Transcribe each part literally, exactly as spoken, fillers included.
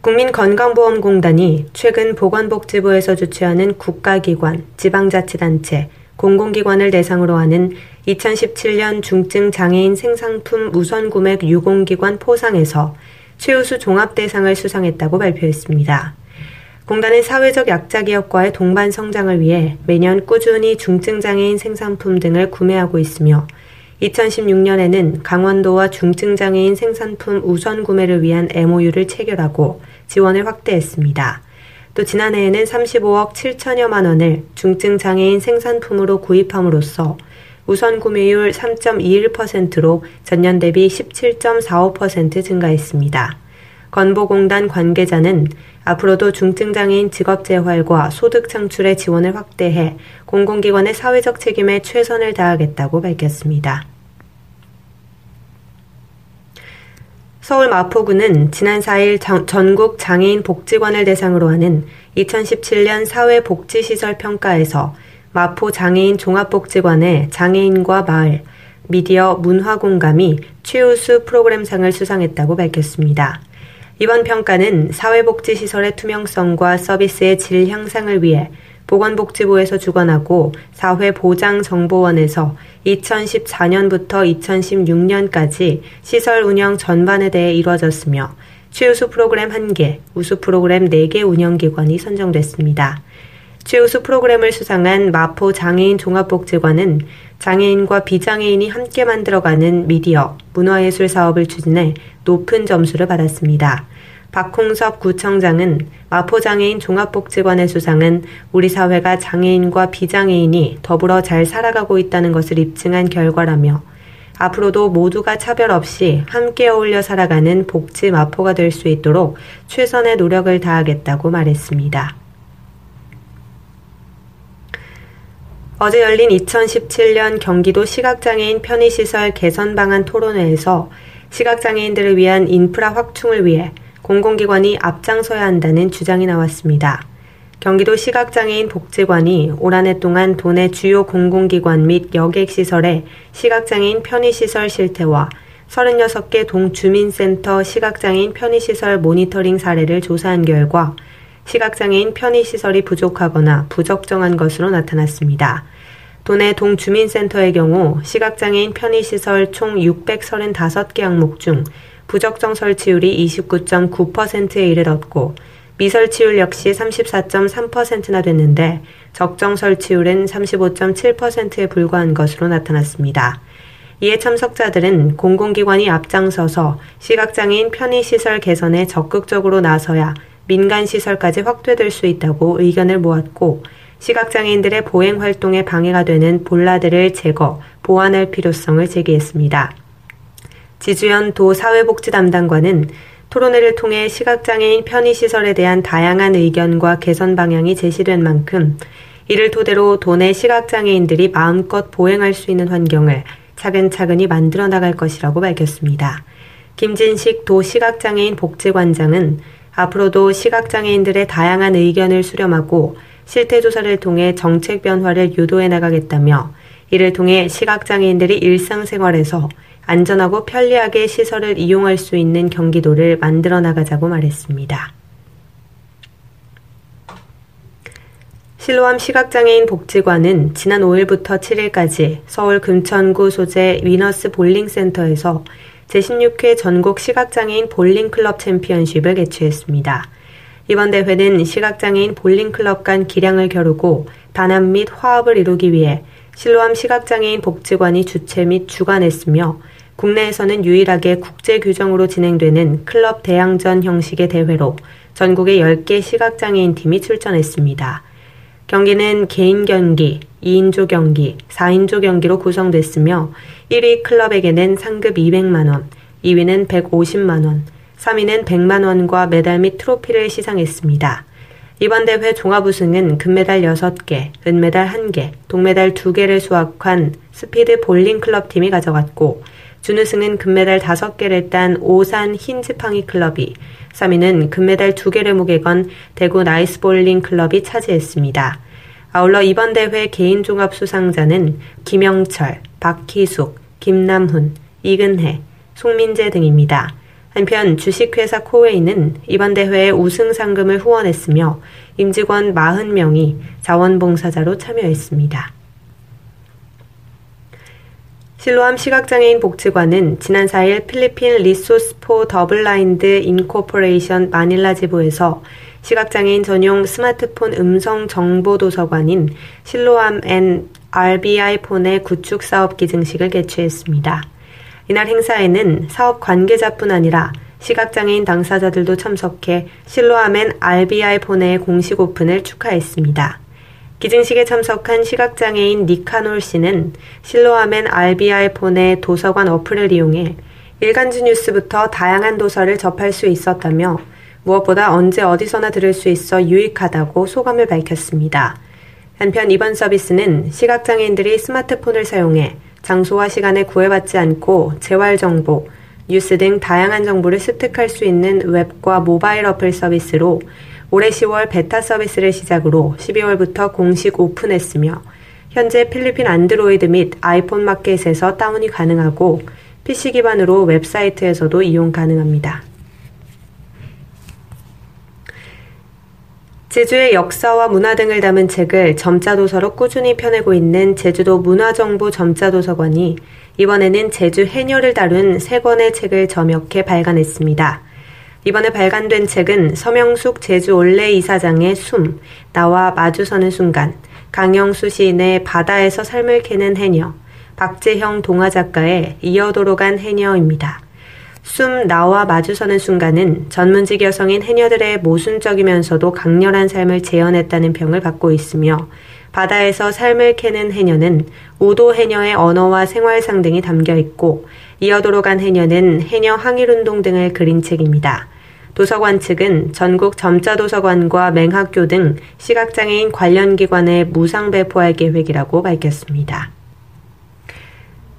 국민건강보험공단이 최근 보건복지부에서 주최하는 국가기관, 지방자치단체, 공공기관을 대상으로 하는 이천십칠년 중증장애인 생산품 우선구매 유공기관 포상에서 최우수 종합대상을 수상했다고 발표했습니다. 공단은 사회적 약자기업과의 동반 성장을 위해 매년 꾸준히 중증장애인 생산품 등을 구매하고 있으며 이천십육년에는 강원도와 중증장애인 생산품 우선 구매를 위한 엠오유를 체결하고 지원을 확대했습니다. 또 지난해에는 삼십오억 칠천여만 원을 중증장애인 생산품으로 구입함으로써 우선 구매율 삼 점 이일 퍼센트로 전년 대비 십칠 점 사오 퍼센트 증가했습니다. 건보공단 관계자는 앞으로도 중증장애인 직업재활과 소득창출의 지원을 확대해 공공기관의 사회적 책임에 최선을 다하겠다고 밝혔습니다. 서울 마포구는 지난 사일 전국 장애인 복지관을 대상으로 하는 이천십칠년 사회복지시설 평가에서 마포 장애인 종합복지관의 장애인과 마을, 미디어, 문화공감이 최우수 프로그램상을 수상했다고 밝혔습니다. 이번 평가는 사회복지시설의 투명성과 서비스의 질 향상을 위해 보건복지부에서 주관하고 사회보장정보원에서 이천십사년부터 이천십육년까지 시설 운영 전반에 대해 이루어졌으며 최우수 프로그램 한 개, 우수 프로그램 네 개 운영기관이 선정됐습니다. 최우수 프로그램을 수상한 마포 장애인 종합복지관은 장애인과 비장애인이 함께 만들어가는 미디어, 문화예술 사업을 추진해 높은 점수를 받았습니다. 박홍섭 구청장은 마포 장애인 종합복지관의 수상은 우리 사회가 장애인과 비장애인이 더불어 잘 살아가고 있다는 것을 입증한 결과라며 앞으로도 모두가 차별 없이 함께 어울려 살아가는 복지 마포가 될 수 있도록 최선의 노력을 다하겠다고 말했습니다. 어제 열린 이천십칠년 경기도 시각장애인 편의시설 개선방안 토론회에서 시각장애인들을 위한 인프라 확충을 위해 공공기관이 앞장서야 한다는 주장이 나왔습니다. 경기도 시각장애인 복지관이 올 한 해 동안 도내 주요 공공기관 및 여객시설에 시각장애인 편의시설 실태와 삼십육개 동주민센터 시각장애인 편의시설 모니터링 사례를 조사한 결과 시각장애인 편의시설이 부족하거나 부적정한 것으로 나타났습니다. 도내 동주민센터의 경우 시각장애인 편의시설 총 육백삼십오개 항목 중 부적정 설치율이 이십구 점 구 퍼센트에 이르렀고 미설치율 역시 삼십사 점 삼 퍼센트나 됐는데 적정 설치율은 삼십오 점 칠 퍼센트에 불과한 것으로 나타났습니다. 이에 참석자들은 공공기관이 앞장서서 시각장애인 편의시설 개선에 적극적으로 나서야 민간시설까지 확대될 수 있다고 의견을 모았고 시각장애인들의 보행활동에 방해가 되는 볼라들을 제거, 보완할 필요성을 제기했습니다. 지주연 도 사회복지 담당관은 토론회를 통해 시각장애인 편의시설에 대한 다양한 의견과 개선 방향이 제시된 만큼 이를 토대로 도내 시각장애인들이 마음껏 보행할 수 있는 환경을 차근차근히 만들어 나갈 것이라고 밝혔습니다. 김진식 도 시각장애인 복지관장은 앞으로도 시각장애인들의 다양한 의견을 수렴하고 실태조사를 통해 정책 변화를 유도해 나가겠다며 이를 통해 시각장애인들이 일상생활에서 안전하고 편리하게 시설을 이용할 수 있는 경기도를 만들어 나가자고 말했습니다. 실로암 시각장애인 복지관은 지난 오일부터 칠일까지 서울 금천구 소재 위너스 볼링센터에서 제십육회 전국 시각장애인 볼링클럽 챔피언십을 개최했습니다. 이번 대회는 시각장애인 볼링클럽 간 기량을 겨루고 단합 및 화합을 이루기 위해 실로암 시각장애인 복지관이 주최 및 주관했으며 국내에서는 유일하게 국제 규정으로 진행되는 클럽 대항전 형식의 대회로 전국의 열개 시각장애인 팀이 출전했습니다. 경기는 개인 경기, 이인조 경기, 사인조 경기로 구성됐으며 일위 클럽에게는 상급 이백만 원, 이위는 백오십만 원, 삼위는 백만 원과 메달 및 트로피를 시상했습니다. 이번 대회 종합 우승은 금메달 여섯 개, 은메달 한 개, 동메달 두 개를 수확한 스피드 볼링 클럽 팀이 가져갔고, 준우승은 금메달 다섯 개를 딴 오산 흰 지팡이 클럽이, 삼 위는 금메달 두 개를 목에 건 대구 나이스볼링 클럽이 차지했습니다. 아울러 이번 대회 개인 종합 수상자는 김영철, 박희숙, 김남훈, 이근혜, 송민재 등입니다. 한편 주식회사 코웨이는 이번 대회에 우승 상금을 후원했으며 임직원 사십 명이 자원봉사자로 참여했습니다. 실로암 시각장애인 복지관은 지난 사 일 필리핀 리소스 포 더블라인드 인코퍼레이션 마닐라 지부에서 시각장애인 전용 스마트폰 음성 정보 도서관인 실로암 앤 알비아이 폰의 구축 사업 기증식을 개최했습니다. 이날 행사에는 사업 관계자뿐 아니라 시각장애인 당사자들도 참석해 실로암 앤 알비아이 폰의 공식 오픈을 축하했습니다. 기증식에 참석한 시각장애인 니카놀 씨는 실로암 앤 알비아이 폰의 도서관 어플을 이용해 일간지 뉴스부터 다양한 도서를 접할 수 있었다며 무엇보다 언제 어디서나 들을 수 있어 유익하다고 소감을 밝혔습니다. 한편 이번 서비스는 시각장애인들이 스마트폰을 사용해 장소와 시간에 구애받지 않고 재활정보, 뉴스 등 다양한 정보를 습득할 수 있는 웹과 모바일 어플 서비스로 올해 시월 베타 서비스를 시작으로 십이월부터 공식 오픈했으며 현재 필리핀 안드로이드 및 아이폰 마켓에서 다운이 가능하고 피씨 기반으로 웹사이트에서도 이용 가능합니다. 제주의 역사와 문화 등을 담은 책을 점자도서로 꾸준히 펴내고 있는 제주도 문화정보 점자도서관이 이번에는 제주 해녀를 다룬 세 권의 책을 점역해 발간했습니다. 이번에 발간된 책은 서명숙 제주 올레 이사장의 숨, 나와 마주서는 순간, 강영수 시인의 바다에서 삶을 캐는 해녀, 박재형 동화 작가의 이어도로 간 해녀입니다. 숨, 나와 마주서는 순간은 전문직 여성인 해녀들의 모순적이면서도 강렬한 삶을 재현했다는 평을 받고 있으며 바다에서 삶을 캐는 해녀는 오도 해녀의 언어와 생활상 등이 담겨있고 이어도로 간 해녀는 해녀 항일운동 등을 그린 책입니다. 도서관 측은 전국 점자도서관과 맹학교 등 시각장애인 관련 기관에 무상 배포할 계획이라고 밝혔습니다.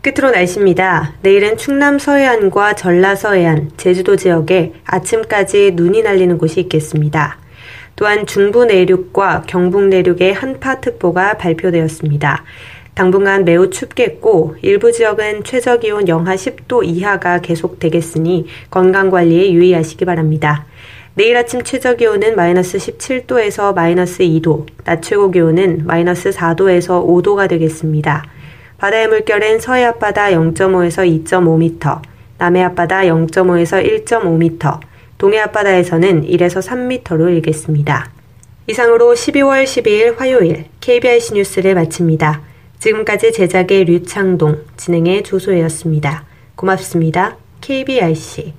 끝으로 날씨입니다. 내일은 충남 서해안과 전라 서해안, 제주도 지역에 아침까지 눈이 날리는 곳이 있겠습니다. 또한 중부 내륙과 경북 내륙에 한파특보가 발표되었습니다. 당분간 매우 춥겠고 일부 지역은 최저기온 영하 십 도 이하가 계속되겠으니 건강관리에 유의하시기 바랍니다. 내일 아침 최저기온은 마이너스 십칠 도에서 마이너스 이 도, 낮 최고기온은 마이너스 사 도에서 오 도가 되겠습니다. 바다의 물결은 서해 앞바다 영 점 오에서 이 점 오 미터, 남해 앞바다 영 점 오에서 일 점 오 미터, 동해 앞바다에서는 일에서 삼 미터로 일겠습니다. 이상으로 십이월 십이일 화요일 케이비아이씨 뉴스를 마칩니다. 지금까지 제작의 류창동, 진행의 조소혜였습니다. 고맙습니다. 케이비아이씨